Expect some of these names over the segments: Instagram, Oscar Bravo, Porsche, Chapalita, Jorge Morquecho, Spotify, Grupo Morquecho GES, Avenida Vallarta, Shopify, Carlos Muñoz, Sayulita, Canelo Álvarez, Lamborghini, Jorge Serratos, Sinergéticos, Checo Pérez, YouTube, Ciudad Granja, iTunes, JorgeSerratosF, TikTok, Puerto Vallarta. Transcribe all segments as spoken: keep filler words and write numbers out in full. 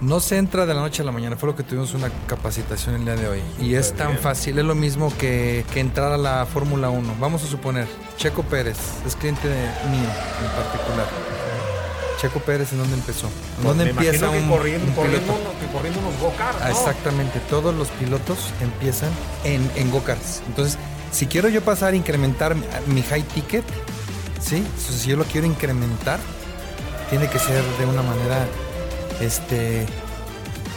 No se entra de la noche a la mañana, fue lo que tuvimos una capacitación el día de hoy. Y es tan fácil, es lo mismo que, que entrar a la Fórmula uno. Vamos a suponer, Checo Pérez es cliente mío en particular. Checo Pérez, ¿en dónde empezó? ¿En pues dónde me empieza un, que corriendo, un corriendo, que corriendo unos go-karts, ¿no? Exactamente, todos los pilotos empiezan en, en go-karts. Entonces, si quiero yo pasar a incrementar mi high ticket, ¿sí? Entonces, si yo lo quiero incrementar, tiene que ser de una manera... Este,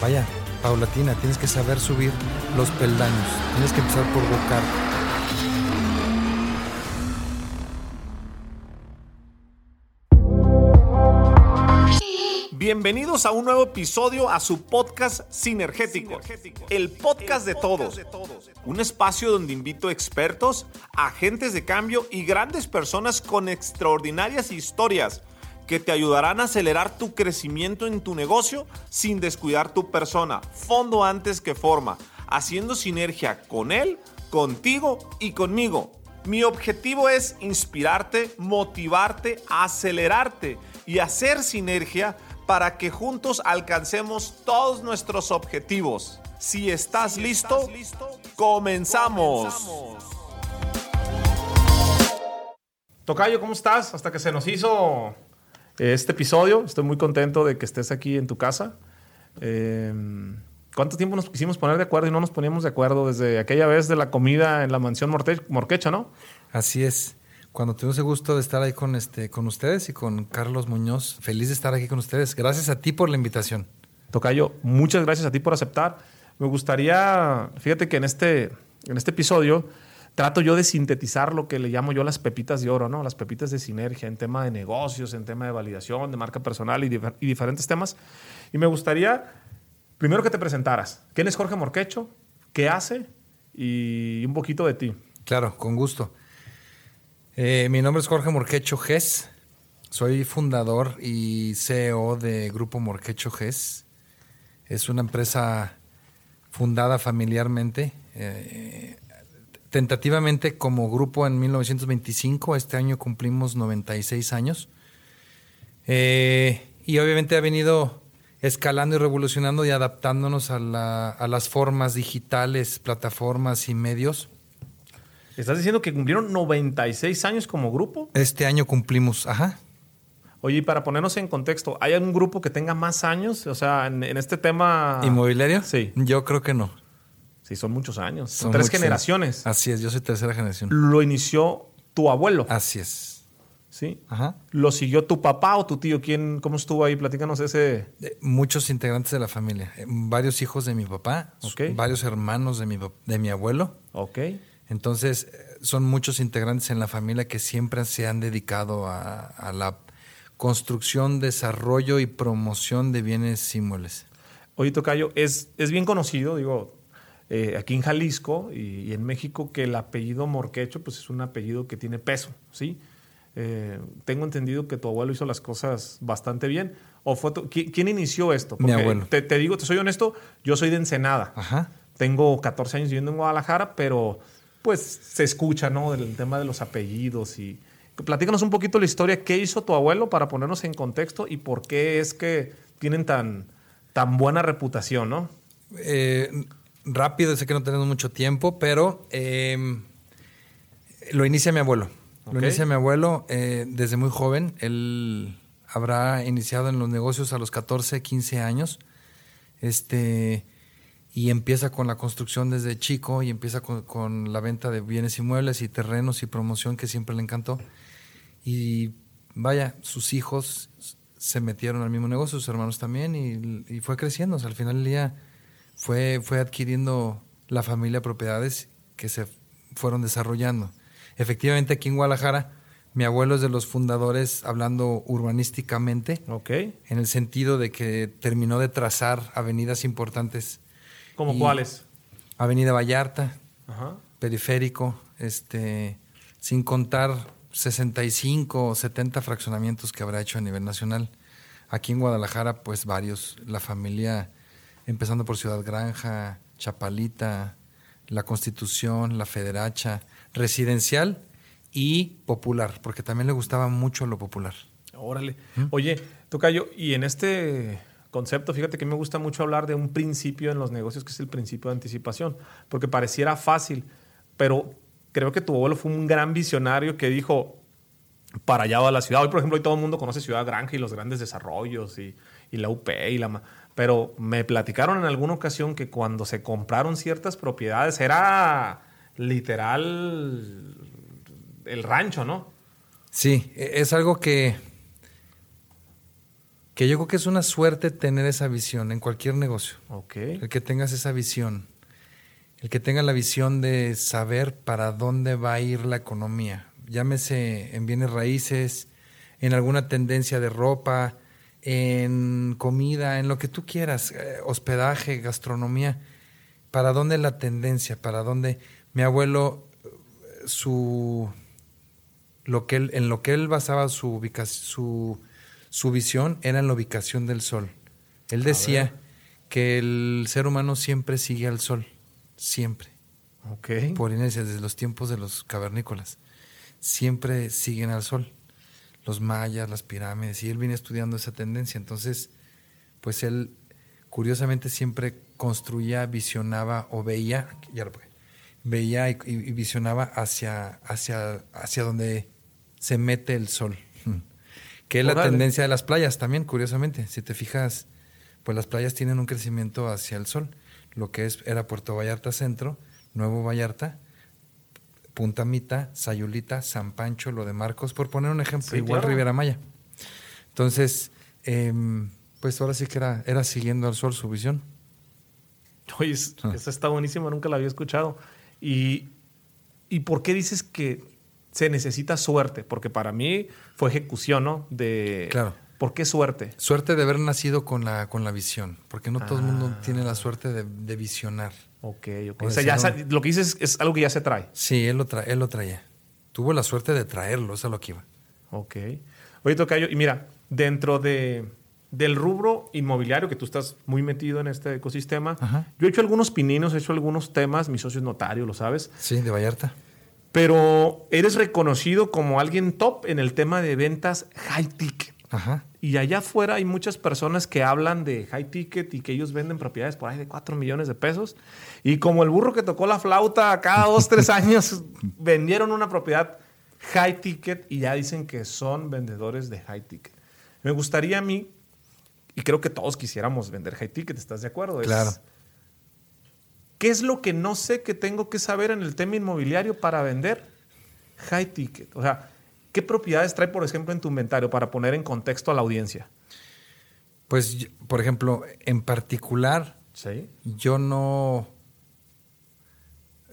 vaya, paulatina, tienes que saber subir los peldaños, tienes que empezar por bocar. Bienvenidos a un nuevo episodio a su podcast Sinergéticos, el podcast de todos. Un espacio donde invito expertos, agentes de cambio y grandes personas con extraordinarias historias que te ayudarán a acelerar tu crecimiento en tu negocio sin descuidar tu persona, fondo antes que forma, haciendo sinergia con él, contigo y conmigo. Mi objetivo es inspirarte, motivarte, acelerarte y hacer sinergia para que juntos alcancemos todos nuestros objetivos. Si estás, si listo, estás listo, comenzamos. comenzamos. Tocayo, ¿cómo estás? Hasta que se nos hizo... Este episodio, estoy muy contento de que estés aquí en tu casa. Eh, ¿Cuánto tiempo nos quisimos poner de acuerdo y no nos poníamos de acuerdo desde aquella vez de la comida en la mansión Morte- Morquecho, no? Así es. Cuando tuvimos el gusto de estar ahí con, este, con ustedes y con Carlos Muñoz, feliz de estar aquí con ustedes. Gracias a ti por la invitación. Tocayo, muchas gracias a ti por aceptar. Me gustaría, fíjate que en este, en este episodio trato yo de sintetizar lo que le llamo yo las pepitas de oro, ¿no? Las pepitas de sinergia en tema de negocios, en tema de validación, de marca personal y, dif- y diferentes temas. Y me gustaría, primero que te presentaras. ¿Quién es Jorge Morquecho? ¿Qué hace? Y un poquito de ti. Claro, con gusto. Eh, mi nombre es Jorge Morquecho G E S. Soy fundador y C E O de Grupo Morquecho G E S. Es una empresa fundada familiarmente, eh, tentativamente como grupo en mil novecientos veinticinco. Este año cumplimos noventa y seis años. Eh, y obviamente ha venido escalando y revolucionando y adaptándonos a, la, a las formas digitales, plataformas y medios. ¿Estás diciendo que cumplieron noventa y seis años como grupo? Este año cumplimos, ajá. Oye, y para ponernos en contexto, ¿hay algún grupo que tenga más años? O sea, en, en este tema... ¿Inmobiliario? Sí. Yo creo que no. Sí, son muchos años. Son, son tres muchos. generaciones. Así es, yo soy tercera generación. Lo inició tu abuelo. Así es. ¿Sí? Ajá. ¿Lo siguió tu papá o tu tío? ¿Quién, cómo estuvo ahí? Platícanos ese... Eh, muchos integrantes de la familia. Eh, varios hijos de mi papá. Okay. Varios hermanos de mi, de mi abuelo. Ok. Entonces, son muchos integrantes en la familia que siempre se han dedicado a, a la construcción, desarrollo y promoción de bienes inmuebles. Oye, Tocayo, es, es bien conocido, digo... Eh, aquí en Jalisco y, y en México, que el apellido Morquecho pues es un apellido que tiene peso, ¿sí? Eh, tengo entendido que tu abuelo hizo las cosas bastante bien. ¿O fue tu, ¿quién, ¿Quién inició esto? Porque mi abuelo. Te, te digo, te soy honesto, yo soy de Ensenada. Ajá. Tengo catorce años viviendo en Guadalajara, pero pues se escucha, ¿no? El tema de los apellidos. Y platícanos un poquito la historia. ¿Qué hizo tu abuelo para ponernos en contexto y por qué es que tienen tan, tan buena reputación, ¿no? Eh... Rápido, sé que no tenemos mucho tiempo, pero eh, lo inicia mi abuelo. Okay. Lo inicia mi abuelo eh, desde muy joven. Él habrá iniciado en los negocios a los catorce, quince años. Este, y empieza con la construcción desde chico y empieza con, con la venta de bienes inmuebles y terrenos y promoción que siempre le encantó. Y vaya, sus hijos se metieron al mismo negocio, sus hermanos también, y, y fue creciendo. O sea, al final del día... Fue, fue adquiriendo la familia propiedades que se fueron desarrollando. Efectivamente, aquí en Guadalajara, mi abuelo es de los fundadores, hablando urbanísticamente, okay, en el sentido de que terminó de trazar avenidas importantes. ¿Cómo cuáles? Avenida Vallarta, ajá, Periférico, este, sin contar sesenta y cinco o setenta fraccionamientos que habrá hecho a nivel nacional. Aquí en Guadalajara, pues varios, la familia... Empezando por Ciudad Granja, Chapalita, La Constitución, La Federacha, residencial y popular, porque también le gustaba mucho lo popular. Órale. ¿Mm? Oye, Tocayo, y en este concepto. Fíjate que me gusta mucho hablar de un principio en los negocios, que es el principio de anticipación, porque pareciera fácil, pero creo que tu abuelo fue un gran visionario que dijo, para allá va la ciudad. Hoy, por ejemplo, hoy todo el mundo conoce Ciudad Granja y los grandes desarrollos y, y la U P y la... Pero me platicaron en alguna ocasión que cuando se compraron ciertas propiedades era literal el rancho, ¿no? Sí, es algo que, que yo creo que es una suerte tener esa visión en cualquier negocio. Okay. El que tengas esa visión, el que tenga la visión de saber para dónde va a ir la economía. Llámese en bienes raíces, en alguna tendencia de ropa, en comida, en lo que tú quieras, eh, hospedaje, gastronomía. ¿Para dónde la tendencia? ¿Para dónde? Mi abuelo, su, lo que él, en lo que él basaba su, ubica, su, su visión era en la ubicación del sol. Él decía que el ser humano siempre sigue al sol, siempre. Okay. Por inercia, desde los tiempos de los cavernícolas. Siempre siguen al sol. Los mayas, las pirámides, y él viene estudiando esa tendencia. Entonces, pues él curiosamente siempre construía, visionaba o veía, ya lo puede, veía y, y visionaba hacia, hacia, hacia donde se mete el sol. Que es oh, la dale. tendencia de las playas también, curiosamente. Si te fijas, pues las playas tienen un crecimiento hacia el sol. Lo que es, era Puerto Vallarta Centro, Nuevo Vallarta, Punta Mita, Sayulita, San Pancho, lo de Marcos, por poner un ejemplo, sí, igual claro. Riviera Maya. Entonces, eh, pues ahora sí que era, era siguiendo al sol su visión. Oye, ah. Eso está buenísimo, nunca la había escuchado. ¿Y, y por qué dices que se necesita suerte? Porque para mí fue ejecución, ¿no? De, claro. ¿Por qué suerte? Suerte de haber nacido con la, con la visión, porque no ah. todo el mundo tiene la suerte de, de visionar. Ok, ok. O, o sea, ya no, lo que dices es algo que ya se trae. Sí, él lo, tra- él lo traía. Tuvo la suerte de traerlo, eso es lo que iba. Ok. Oye, Tocayo, y mira, dentro de, del rubro inmobiliario, que tú estás muy metido en este ecosistema, ajá, yo he hecho algunos pininos, he hecho algunos temas, mi socio es notario, ¿lo sabes? Sí, de Vallarta. Pero eres reconocido como alguien top en el tema de ventas high ticket. Ajá. Y allá afuera hay muchas personas que hablan de high ticket y que ellos venden propiedades por ahí de cuatro millones de pesos. Y como el burro que tocó la flauta, cada dos, tres años vendieron una propiedad high ticket y ya dicen que son vendedores de high ticket. Me gustaría a mí, y creo que todos quisiéramos vender high ticket, ¿estás de acuerdo? Claro. Es, ¿qué es lo que no sé que tengo que saber en el tema inmobiliario para vender high ticket? O sea, ¿qué propiedades trae, por ejemplo, en tu inventario para poner en contexto a la audiencia? Pues, por ejemplo, en particular, ¿sí? yo no...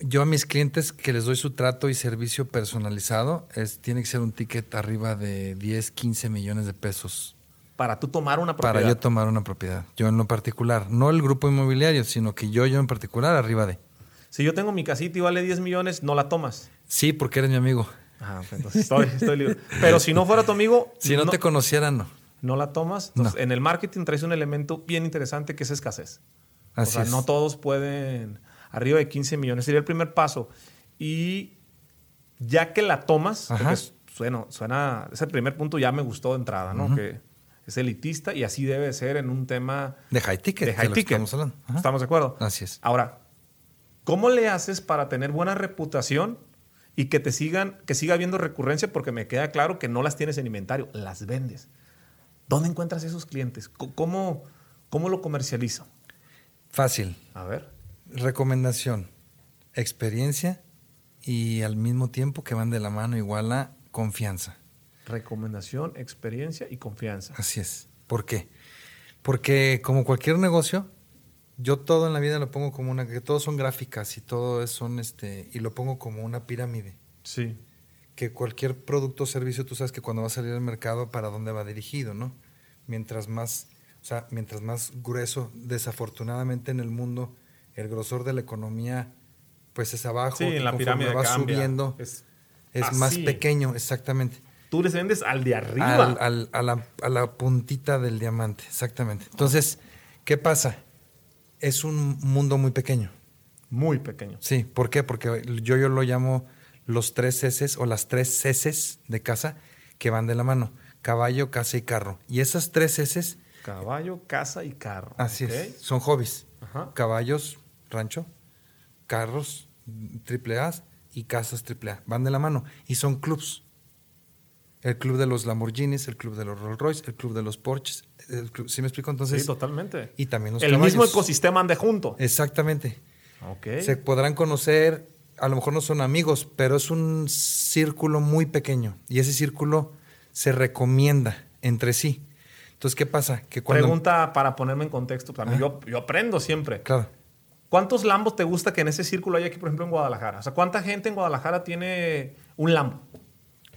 Yo a mis clientes que les doy su trato y servicio personalizado, es, tiene que ser un ticket arriba de diez, quince millones de pesos. Para tú tomar una propiedad. Para yo tomar una propiedad. Yo en lo particular. No el grupo inmobiliario, sino que yo, yo en particular, arriba de. Si yo tengo mi casita y vale diez millones, ¿no la tomas? Sí, porque eres mi amigo. Ah, entonces estoy, estoy libre. Pero si no fuera tu amigo... Si no, no te conociera, no. ¿No la tomas? Entonces, no. En el marketing traes un elemento bien interesante que es escasez. Así o sea, es. No todos pueden... Arriba de quince millones. Sería el primer paso. Y ya que la tomas, ajá, porque suena, suena... Ese primer punto ya me gustó de entrada, ¿no? Uh-huh. Que es elitista y así debe ser en un tema... De high ticket. De high ticket. Estamos hablando. Ajá. Estamos de acuerdo. Así es. Ahora, ¿cómo le haces para tener buena reputación y que te sigan, que siga habiendo recurrencia? Porque me queda claro que no las tienes en inventario, las vendes. ¿Dónde encuentras esos clientes? ¿Cómo, cómo lo comercializo? Fácil. A ver. Recomendación, experiencia y al mismo tiempo que van de la mano igual a confianza. Recomendación, experiencia y confianza. Así es. ¿Por qué? Porque como cualquier negocio, yo todo en la vida lo pongo como una... que todos son gráficas y todo son... este y lo pongo como una pirámide. Sí. Que cualquier producto o servicio, tú sabes que cuando va a salir al mercado, para dónde va dirigido, ¿no? Mientras más... O sea, mientras más grueso, desafortunadamente en el mundo, el grosor de la economía, pues es abajo. Sí, en la pirámide va cambia, subiendo, es, es más pequeño, exactamente. Tú les vendes al de arriba. Al, al, a, la, a la puntita del diamante, exactamente. Entonces, ¿qué pasa? Es un mundo muy pequeño. Muy pequeño. Sí, ¿por qué? Porque yo, yo lo llamo los tres S's o las tres S's de casa que van de la mano. Caballo, casa y carro. Y esas tres S's Caballo, casa y carro. Así okay. es, son hobbies. Ajá. Caballos, rancho, carros triple A y casas triple A. Van de la mano y son clubs. El club de los Lamborghinis, el club de los Rolls Royce, el club de los Porsches. El club, ¿sí me explico? Entonces, sí, totalmente. Y también los el caballos. Mismo ecosistema ande junto. Exactamente. Okay. Se podrán conocer, a lo mejor no son amigos, pero es un círculo muy pequeño. Y ese círculo se recomienda entre sí. Entonces, ¿qué pasa? Que cuando... Pregunta para ponerme en contexto. También yo, yo aprendo siempre. Claro. ¿Cuántos Lambos te gusta que en ese círculo haya aquí, por ejemplo, en Guadalajara? O sea, ¿cuánta gente en Guadalajara tiene un Lambo?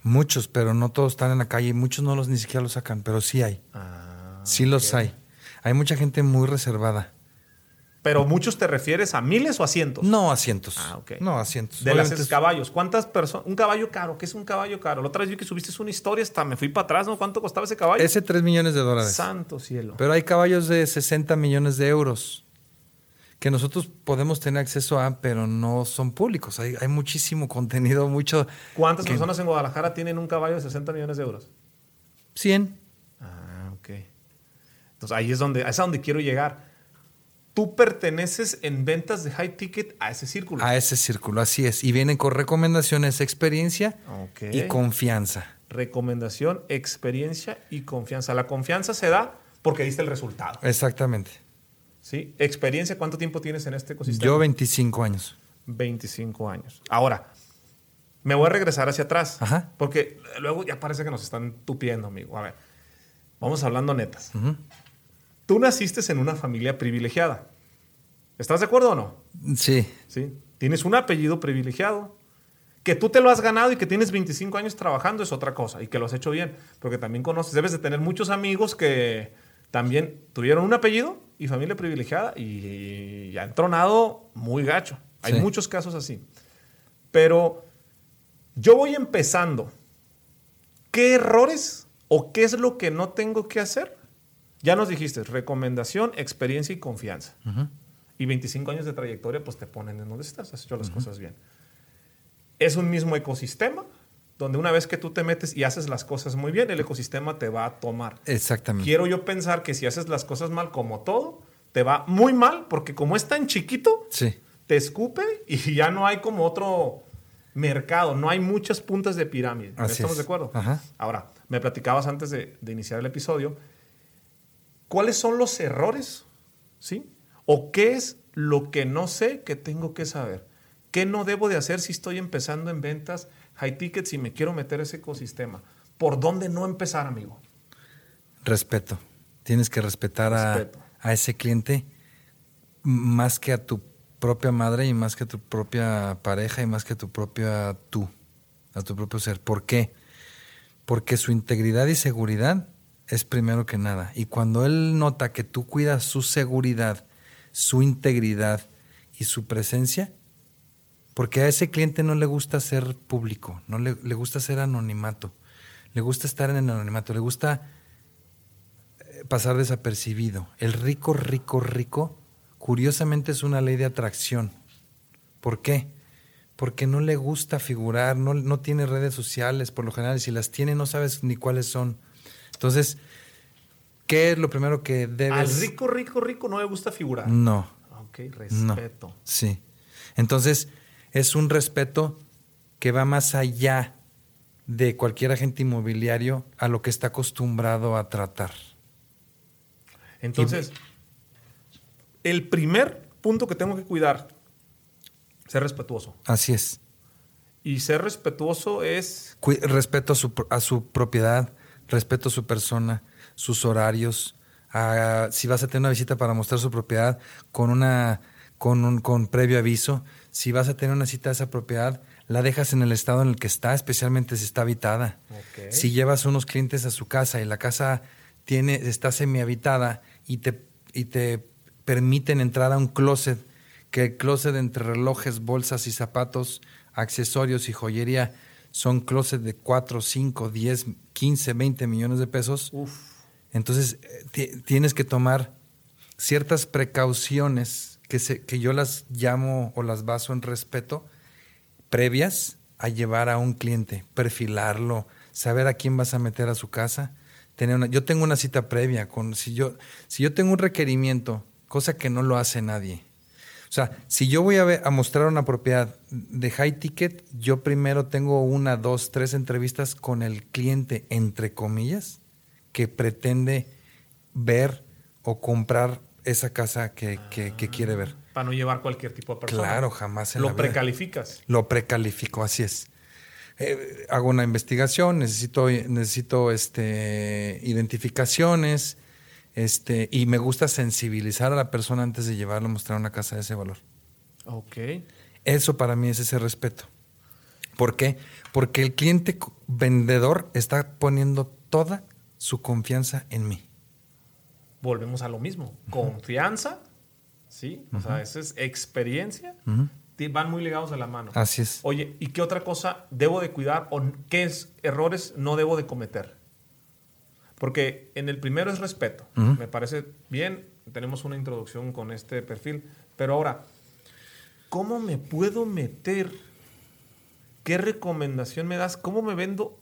Muchos, pero no todos están en la calle. Muchos no los ni siquiera los sacan, pero sí hay. Ah, sí okay. los hay. Hay mucha gente muy reservada. ¿Pero muchos te refieres a miles o a cientos? No, a cientos. Ah, ok. No, a cientos. De Obviamente. Las caballos. ¿Cuántas personas? Un caballo caro. ¿Qué es un caballo caro? La otra vez vi que subiste una historia, hasta me fui para atrás, ¿no? ¿Cuánto costaba ese caballo? Ese tres millones de dólares. Santo cielo. Pero hay caballos de sesenta millones de euros que nosotros podemos tener acceso a, pero no son públicos. Hay, hay muchísimo contenido, mucho... ¿Cuántas que... personas en Guadalajara tienen un caballo de sesenta millones de euros? cien. Ah, ok. Entonces ahí es donde, es a donde quiero llegar. Tú perteneces en ventas de high ticket a ese círculo. A ese círculo, así es. Y vienen con recomendaciones, experiencia okay. y confianza. Recomendación, experiencia y confianza. La confianza se da porque diste el resultado. Exactamente. ¿Sí? Experiencia, ¿cuánto tiempo tienes en este ecosistema? Yo veinticinco años. veinticinco años. Ahora, me voy a regresar hacia atrás. Ajá. Porque luego ya parece que nos están tupiendo, amigo. A ver, vamos hablando netas. Ajá. Uh-huh. Tú naciste en una familia privilegiada. ¿Estás de acuerdo o no? Sí. Sí. Tienes un apellido privilegiado. Que tú te lo has ganado y que tienes veinticinco años trabajando es otra cosa. Y que lo has hecho bien. Porque también conoces. Debes de tener muchos amigos que también tuvieron un apellido y familia privilegiada y han tronado muy gacho. Hay sí. muchos casos así. Pero yo voy empezando. ¿Qué errores o qué es lo que no tengo que hacer? Ya nos dijiste, recomendación, experiencia y confianza. Uh-huh. Y veinticinco años de trayectoria, pues te ponen en donde estás. Has hecho las uh-huh. cosas bien. Es un mismo ecosistema donde una vez que tú te metes y haces las cosas muy bien, el ecosistema te va a tomar. Exactamente. Quiero yo pensar que si haces las cosas mal, como todo, te va muy mal, porque como es tan chiquito, sí. te escupe y ya no hay como otro mercado. No hay muchas puntas de pirámide. Así ¿Estamos es. de acuerdo? Ajá. Ahora, me platicabas antes de, de iniciar el episodio... ¿Cuáles son los errores? ¿Sí? ¿O qué es lo que no sé que tengo que saber? ¿Qué no debo de hacer si estoy empezando en ventas high tickets si me quiero meter a ese ecosistema? ¿Por dónde no empezar, amigo? Respeto. Tienes que respetar a, a ese cliente más que a tu propia madre y más que a tu propia pareja y más que a tu propia tú, a tu propio ser. ¿Por qué? Porque su integridad y seguridad es primero que nada. Y cuando él nota que tú cuidas su seguridad, su integridad y su presencia, porque a ese cliente no le gusta ser público, no le, le gusta ser anonimato, le gusta estar en el anonimato, le gusta pasar desapercibido. El rico, rico, rico, curiosamente es una ley de atracción. ¿Por qué? Porque no le gusta figurar, no, no tiene redes sociales por lo general, y si las tiene no sabes ni cuáles son. Entonces, ¿qué es lo primero que debes...? Al rico, rico, rico no le gusta figurar. No. Ok, respeto. No. Sí. Entonces, es un respeto que va más allá de cualquier agente inmobiliario a lo que está acostumbrado a tratar. Entonces, y... el primer punto que tengo que cuidar, ser respetuoso. Así es. Y ser respetuoso es... Cu- respeto a su, a su propiedad. Respeto a su persona, sus horarios, a, si vas a tener una visita para mostrar su propiedad con una con un con previo aviso, si vas a tener una cita a esa propiedad, la dejas en el estado en el que está, especialmente si está habitada. Okay. Si llevas unos clientes a su casa y la casa tiene está semihabitada y te y te permiten entrar a un closet, que el closet entre relojes, bolsas y zapatos, accesorios y joyería son closets de cuatro, cinco, diez, quince, veinte millones de pesos. Uf. Entonces t- tienes que tomar ciertas precauciones que, se, que yo las llamo o las baso en respeto, previas a llevar a un cliente, perfilarlo, saber a quién vas a meter a su casa, tener una, yo tengo una cita previa con, si yo, si yo tengo un requerimiento, cosa que no lo hace nadie. O sea, si yo voy a, ver, a mostrar una propiedad de high ticket, yo primero tengo una, dos, tres entrevistas con el cliente, entre comillas, que pretende ver o comprar esa casa que, ah, que, que quiere ver. Para no llevar cualquier tipo de persona. Claro, jamás en la vida. Lo precalificas. Lo precalifico, así es. Eh, hago una investigación, necesito, necesito este, identificaciones. Este, y me gusta sensibilizar a la persona antes de llevarlo a mostrar una casa de ese valor. Ok. Eso para mí es ese respeto. ¿Por qué? Porque el cliente vendedor está poniendo toda su confianza en mí. Volvemos a lo mismo. Confianza, uh-huh. ¿sí? O uh-huh. sea, esa es experiencia. Uh-huh. Van muy ligados de la mano. Así es. Oye, ¿y qué otra cosa debo de cuidar o qué es, errores no debo de cometer? Porque en el primero es respeto. Uh-huh. Me parece bien. Tenemos una introducción con este perfil. Pero ahora, ¿cómo me puedo meter? ¿Qué recomendación me das? ¿Cómo me vendo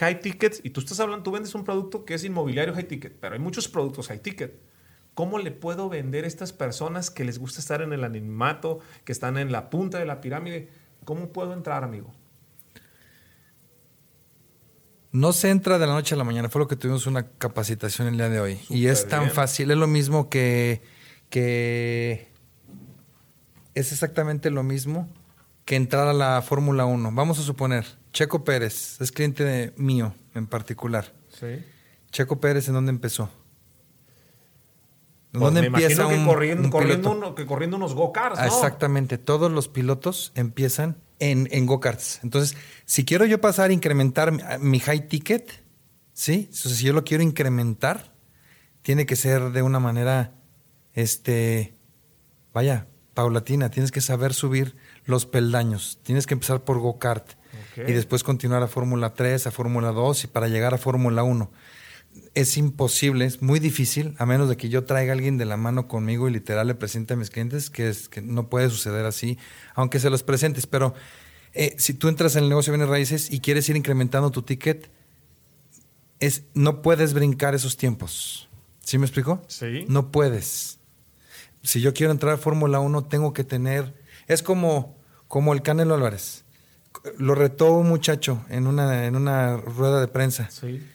high tickets? Y tú estás hablando, tú vendes un producto que es inmobiliario high ticket, pero hay muchos productos high ticket. ¿Cómo le puedo vender a estas personas que les gusta estar en el anonimato, que están en la punta de la pirámide? ¿Cómo puedo entrar, amigo? No se entra de la noche a la mañana. Fue lo que tuvimos una capacitación el día de hoy. Super y es tan bien. Fácil. Es lo mismo que, que... Es exactamente lo mismo que entrar a la Fórmula uno. Vamos a suponer, Checo Pérez es cliente de, mío en particular. Sí. Checo Pérez, ¿en dónde empezó? ¿En pues dónde me empieza un, que corriendo, un corriendo, uno, que corriendo unos go-karts, ¿no? Exactamente. Todos los pilotos empiezan... En, en go-karts. Entonces, si quiero yo pasar a incrementar mi, mi high ticket, ¿sí? O sea, si yo lo quiero incrementar, tiene que ser de una manera, este, vaya, paulatina. Tienes que saber subir los peldaños. Tienes que empezar por go-kart. Okay. Y después continuar a Fórmula tres, a Fórmula dos y para llegar a Fórmula uno. Es imposible, es muy difícil, a menos de que yo traiga a alguien de la mano conmigo y literal le presente a mis clientes, que, es, que no puede suceder así, aunque se los presentes. Pero eh, si tú entras en el negocio de bienes raíces y quieres ir incrementando tu ticket, es, no puedes brincar esos tiempos. ¿Sí me explico? Sí. No puedes. Si yo quiero entrar a Fórmula uno, tengo que tener... Es como, como el Canelo Álvarez. Lo retó un muchacho en una, en una rueda de prensa. Sí.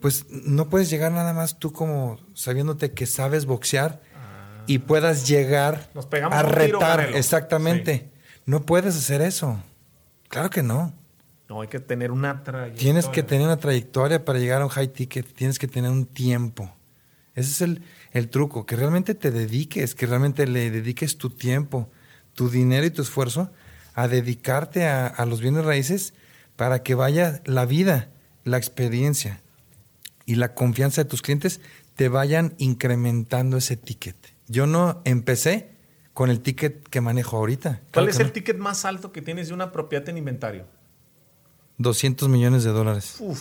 Pues no puedes llegar nada más tú como sabiéndote que sabes boxear ah, y puedas llegar a retar. Exactamente. Sí. No puedes hacer eso. Claro que no. No, hay que tener una trayectoria. Tienes que tener una trayectoria para llegar a un high ticket. Tienes que tener un tiempo. Ese es el, el truco. Que realmente te dediques, que realmente le dediques tu tiempo, tu dinero y tu esfuerzo a dedicarte a, a los bienes raíces para que vaya la vida, la experiencia y la confianza de tus clientes te vayan incrementando ese ticket. Yo no empecé con el ticket que manejo ahorita. ¿Cuál es el ticket más alto que tienes de una propiedad en inventario? doscientos millones de dólares. Uf,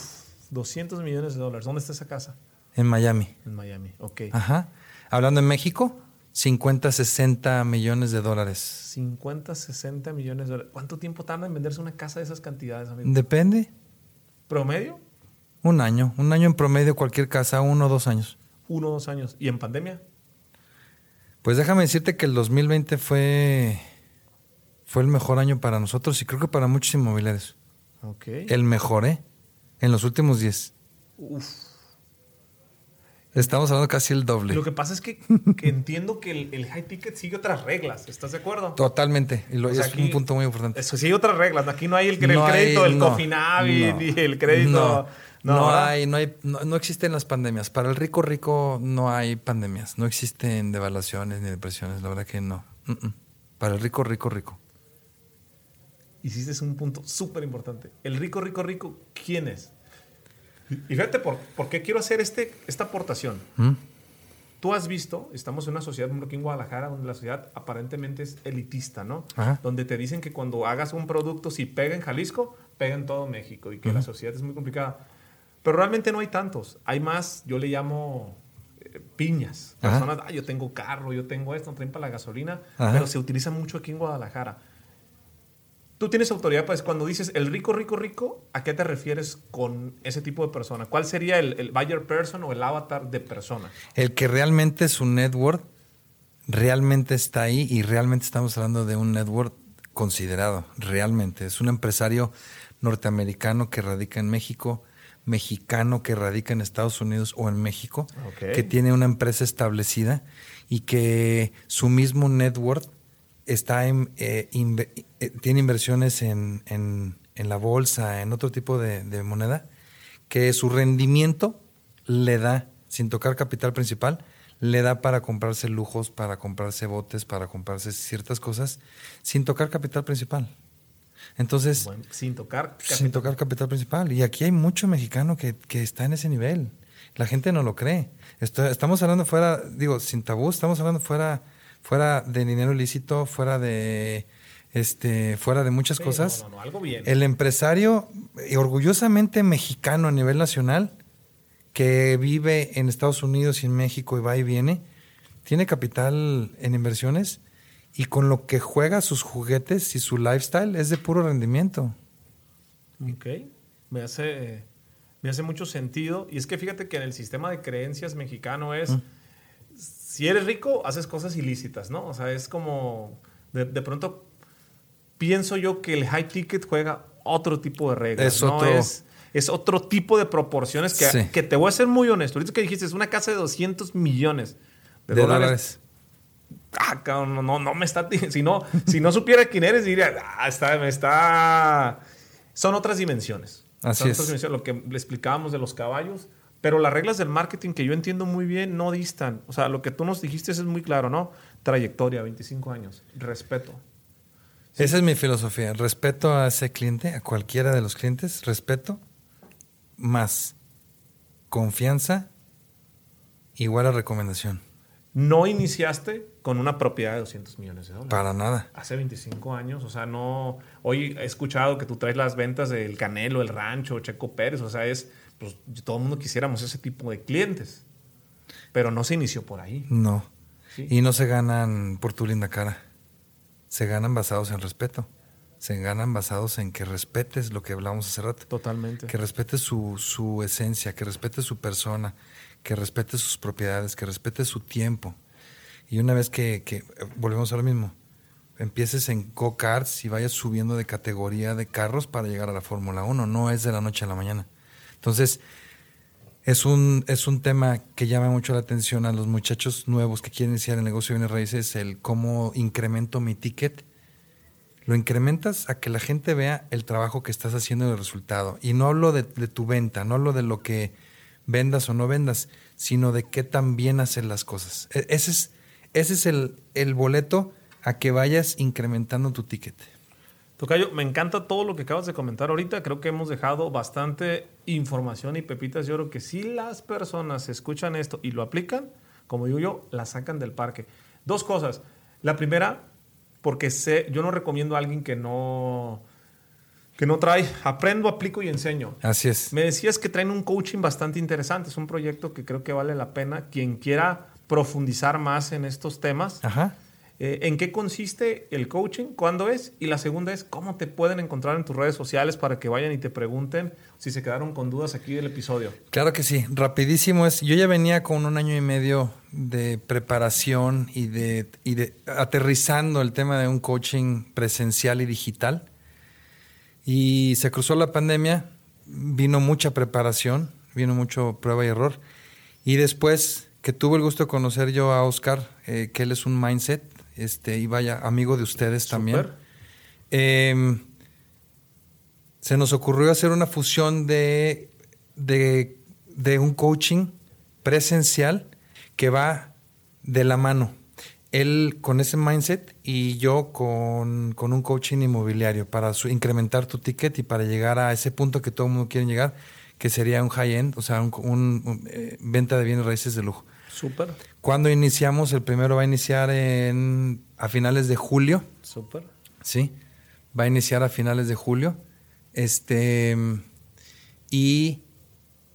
doscientos millones de dólares. ¿Dónde está esa casa? En Miami. En Miami, ok. Ajá. Hablando en México, cincuenta, sesenta millones de dólares. cincuenta, sesenta millones de dólares. ¿Cuánto tiempo tarda en venderse una casa de esas cantidades, amigo? Depende. ¿Promedio? Un año, un año en promedio cualquier casa, uno o dos años. Uno o dos años. ¿Y en pandemia? Pues déjame decirte que el dos mil veinte fue, fue el mejor año para nosotros y creo que para muchos inmobiliarios. Okay. El mejor, ¿eh? En los últimos diez. Uf. Estamos hablando casi el doble. Lo que pasa es que, que entiendo que el, el high ticket sigue otras reglas. ¿Estás de acuerdo? Totalmente. Y lo, o sea, es aquí, un punto muy importante. Eso, sigue otras reglas. Aquí no hay el, el no crédito, hay, el no, Cofinavit no, y el crédito... No. No, no hay, no hay, no, no existen las pandemias. Para el rico rico no hay pandemias. No existen devaluaciones ni depresiones. La verdad que no. Uh-uh. Para el rico rico rico. Hiciste un punto súper importante. El rico rico rico, ¿quién es? Y fíjate por, por qué quiero hacer este, esta aportación. ¿Mm? Tú has visto, estamos en una sociedad aquí en Guadalajara donde la sociedad aparentemente es elitista, ¿no? Ajá. Donde te dicen que cuando hagas un producto, si pega en Jalisco, pega en todo México y que uh-huh. la sociedad es muy complicada. Pero realmente no hay tantos. Hay más, yo le llamo eh, piñas. Personas, ah, yo tengo carro, yo tengo esto, no traen para la gasolina. Ajá. Pero se utiliza mucho aquí en Guadalajara. Tú tienes autoridad, pues cuando dices el rico, rico, rico, ¿a qué te refieres con ese tipo de persona? ¿Cuál sería el, el buyer person o el avatar de persona? El que realmente su network realmente está ahí y realmente estamos hablando de un network considerado, realmente. Es un empresario norteamericano que radica en México, mexicano que radica en Estados Unidos o en México, okay, que tiene una empresa establecida y que su mismo network está en, eh, inve- eh, tiene inversiones en, en, en la bolsa, en otro tipo de, de moneda, que su rendimiento le da, sin tocar capital principal, le da para comprarse lujos, para comprarse botes, para comprarse ciertas cosas, sin tocar capital principal. Entonces, bueno, sin tocar capital. sin tocar capital principal. Y aquí hay mucho mexicano que, que está en ese nivel. La gente no lo cree. Esto, estamos hablando fuera, digo, sin tabú, estamos hablando fuera... fuera de dinero ilícito, fuera de este, fuera de muchas sí, cosas. No, no, no, algo bien. El empresario orgullosamente mexicano a nivel nacional que vive en Estados Unidos y en México y va y viene, tiene capital en inversiones y con lo que juega sus juguetes y su lifestyle es de puro rendimiento. Ok, me hace, me hace mucho sentido. Y es que fíjate que en el sistema de creencias mexicano es... ¿Mm? Si eres rico, haces cosas ilícitas, ¿no? O sea, es como... De, de pronto pienso yo que el high ticket juega otro tipo de reglas, es ¿no? Otro... Es, es otro tipo de proporciones que, sí. que te voy a ser muy honesto. Ahorita que dijiste, es una casa de doscientos millones de, de dólares. dólares. Ah, cabrón, no, no, no me está... Si no, si no supiera quién eres, diría, ah, está, me está... Son otras dimensiones. Así Son es. Otras dimensiones. Lo que le explicábamos de los caballos... Pero las reglas del marketing que yo entiendo muy bien no distan. O sea, lo que tú nos dijiste es muy claro, ¿no? Trayectoria, veinticinco años, respeto. ¿Sí? Esa es mi filosofía. Respeto a ese cliente, a cualquiera de los clientes. Respeto más confianza igual a recomendación. No iniciaste con una propiedad de doscientos millones de dólares. Para nada. Hace veinticinco años. O sea, no... Hoy he escuchado que tú traes las ventas del Canelo, el Rancho, Checo Pérez. O sea, es... Pues todo el mundo quisiéramos ese tipo de clientes. Pero no se inició por ahí. No. ¿Sí? Y no se ganan por tu linda cara. Se ganan basados en respeto. Se ganan basados en que respetes lo que hablamos hace rato. Totalmente. Que respetes su, su esencia, que respetes su persona, que respetes sus propiedades, que respetes su tiempo. Y una vez que, que volvemos a lo mismo, empieces en go-karts y vayas subiendo de categoría de carros para llegar a la Fórmula uno. No es de la noche a la mañana. Entonces, es un, es un tema que llama mucho la atención a los muchachos nuevos que quieren iniciar el negocio de bienes raíces, el cómo incremento mi ticket. Lo incrementas a que la gente vea el trabajo que estás haciendo y el resultado. Y no hablo de, de tu venta, no hablo de lo que vendas o no vendas, sino de qué tan bien haces las cosas. E- ese es, ese es el, el boleto a que vayas incrementando tu ticket. Tocayo, me encanta todo lo que acabas de comentar ahorita. Creo que hemos dejado bastante información y pepitas de oro que si las personas escuchan esto y lo aplican, como digo yo, la sacan del parque. Dos cosas. La primera, porque sé, yo no recomiendo a alguien que no, que no trae. Aprendo, aplico y enseño. Así es. Me decías que traen un coaching bastante interesante. Es un proyecto que creo que vale la pena. Quien quiera profundizar más en estos temas. Ajá. Eh, ¿En qué consiste el coaching? ¿Cuándo es? Y la segunda es, ¿cómo te pueden encontrar en tus redes sociales para que vayan y te pregunten si se quedaron con dudas aquí del episodio? Claro que sí. Rapidísimo es, yo ya venía con un año y medio de preparación y de, y de aterrizando el tema de un coaching presencial y digital. Y se cruzó la pandemia, vino mucha preparación, vino mucho prueba y error. Y después que tuve el gusto de conocer yo a Oscar, eh, que él es un mindset, Este, y vaya, amigo de ustedes también. Eh, se nos ocurrió hacer una fusión de, de, de un coaching presencial que va de la mano. Él con ese mindset y yo con, con un coaching inmobiliario para su, incrementar tu ticket y para llegar a ese punto que todo el mundo quiere llegar, que sería un high-end, o sea, un, un, un eh, venta de bienes raíces de lujo. Súper. Cuando iniciamos, el primero va a iniciar en, a finales de julio. Súper. Sí, va a iniciar a finales de julio. Este, y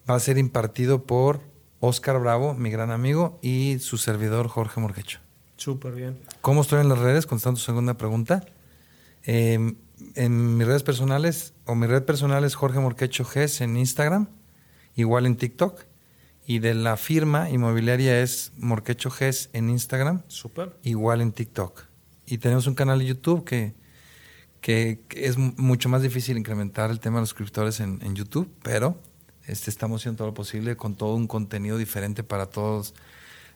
va a ser impartido por Oscar Bravo, mi gran amigo, y su servidor Jorge Morquecho. Súper bien. ¿Cómo estoy en las redes? Contestando tu segunda pregunta. Eh, en mis redes personales, o mi red personal es Jorge Morquecho G E S en Instagram, igual en TikTok. Y de la firma inmobiliaria es Morquecho G E S en Instagram. Súper. Igual en TikTok. Y tenemos un canal de YouTube que, que, que es mucho más difícil incrementar el tema de los suscriptores en, en YouTube, pero este, estamos haciendo todo lo posible con todo un contenido diferente para todos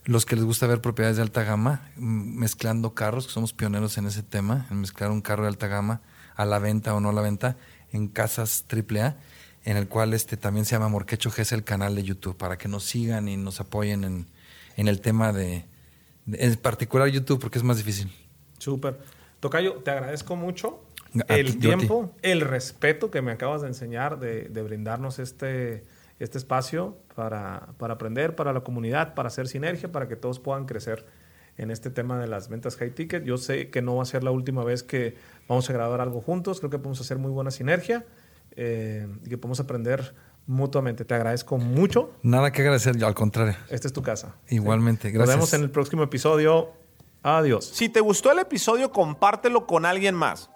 los que les gusta ver propiedades de alta gama, mezclando carros, que somos pioneros en ese tema, en mezclar un carro de alta gama a la venta o no a la venta en casas triple A, en el cual este también se llama Morquecho G E S el canal de YouTube, para que nos sigan y nos apoyen en, en el tema de, de, en particular YouTube, porque es más difícil. Súper. Tocayo, te agradezco mucho a el ti, tiempo, el respeto que me acabas de enseñar, de, de brindarnos este, este espacio para, para aprender, para la comunidad, para hacer sinergia, para que todos puedan crecer en este tema de las ventas high ticket. Yo sé que no va a ser la última vez que vamos a grabar algo juntos. Creo que podemos hacer muy buena sinergia. Eh, y que podemos aprender mutuamente. Te agradezco mucho. Nada que agradecer, al contrario. Esta es tu casa. Igualmente, sí. Gracias. Nos vemos en el próximo episodio. Adiós. Si te gustó el episodio, compártelo con alguien más.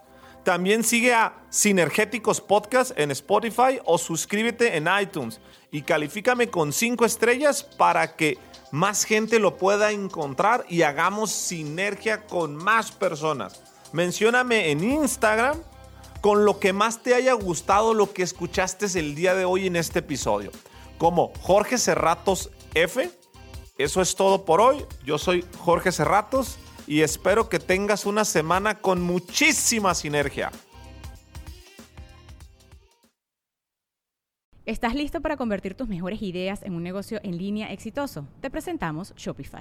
También sigue a Sinergéticos Podcast en Spotify o suscríbete en iTunes y califícame con cinco estrellas para que más gente lo pueda encontrar y hagamos sinergia con más personas. Mencióname en Instagram con lo que más te haya gustado lo que escuchaste el día de hoy en este episodio, como JorgeSerratosF. Eso es todo por hoy. Yo soy Jorge Serratos y espero que tengas una semana con muchísima sinergia. ¿Estás listo para convertir tus mejores ideas en un negocio en línea exitoso? Te presentamos Shopify.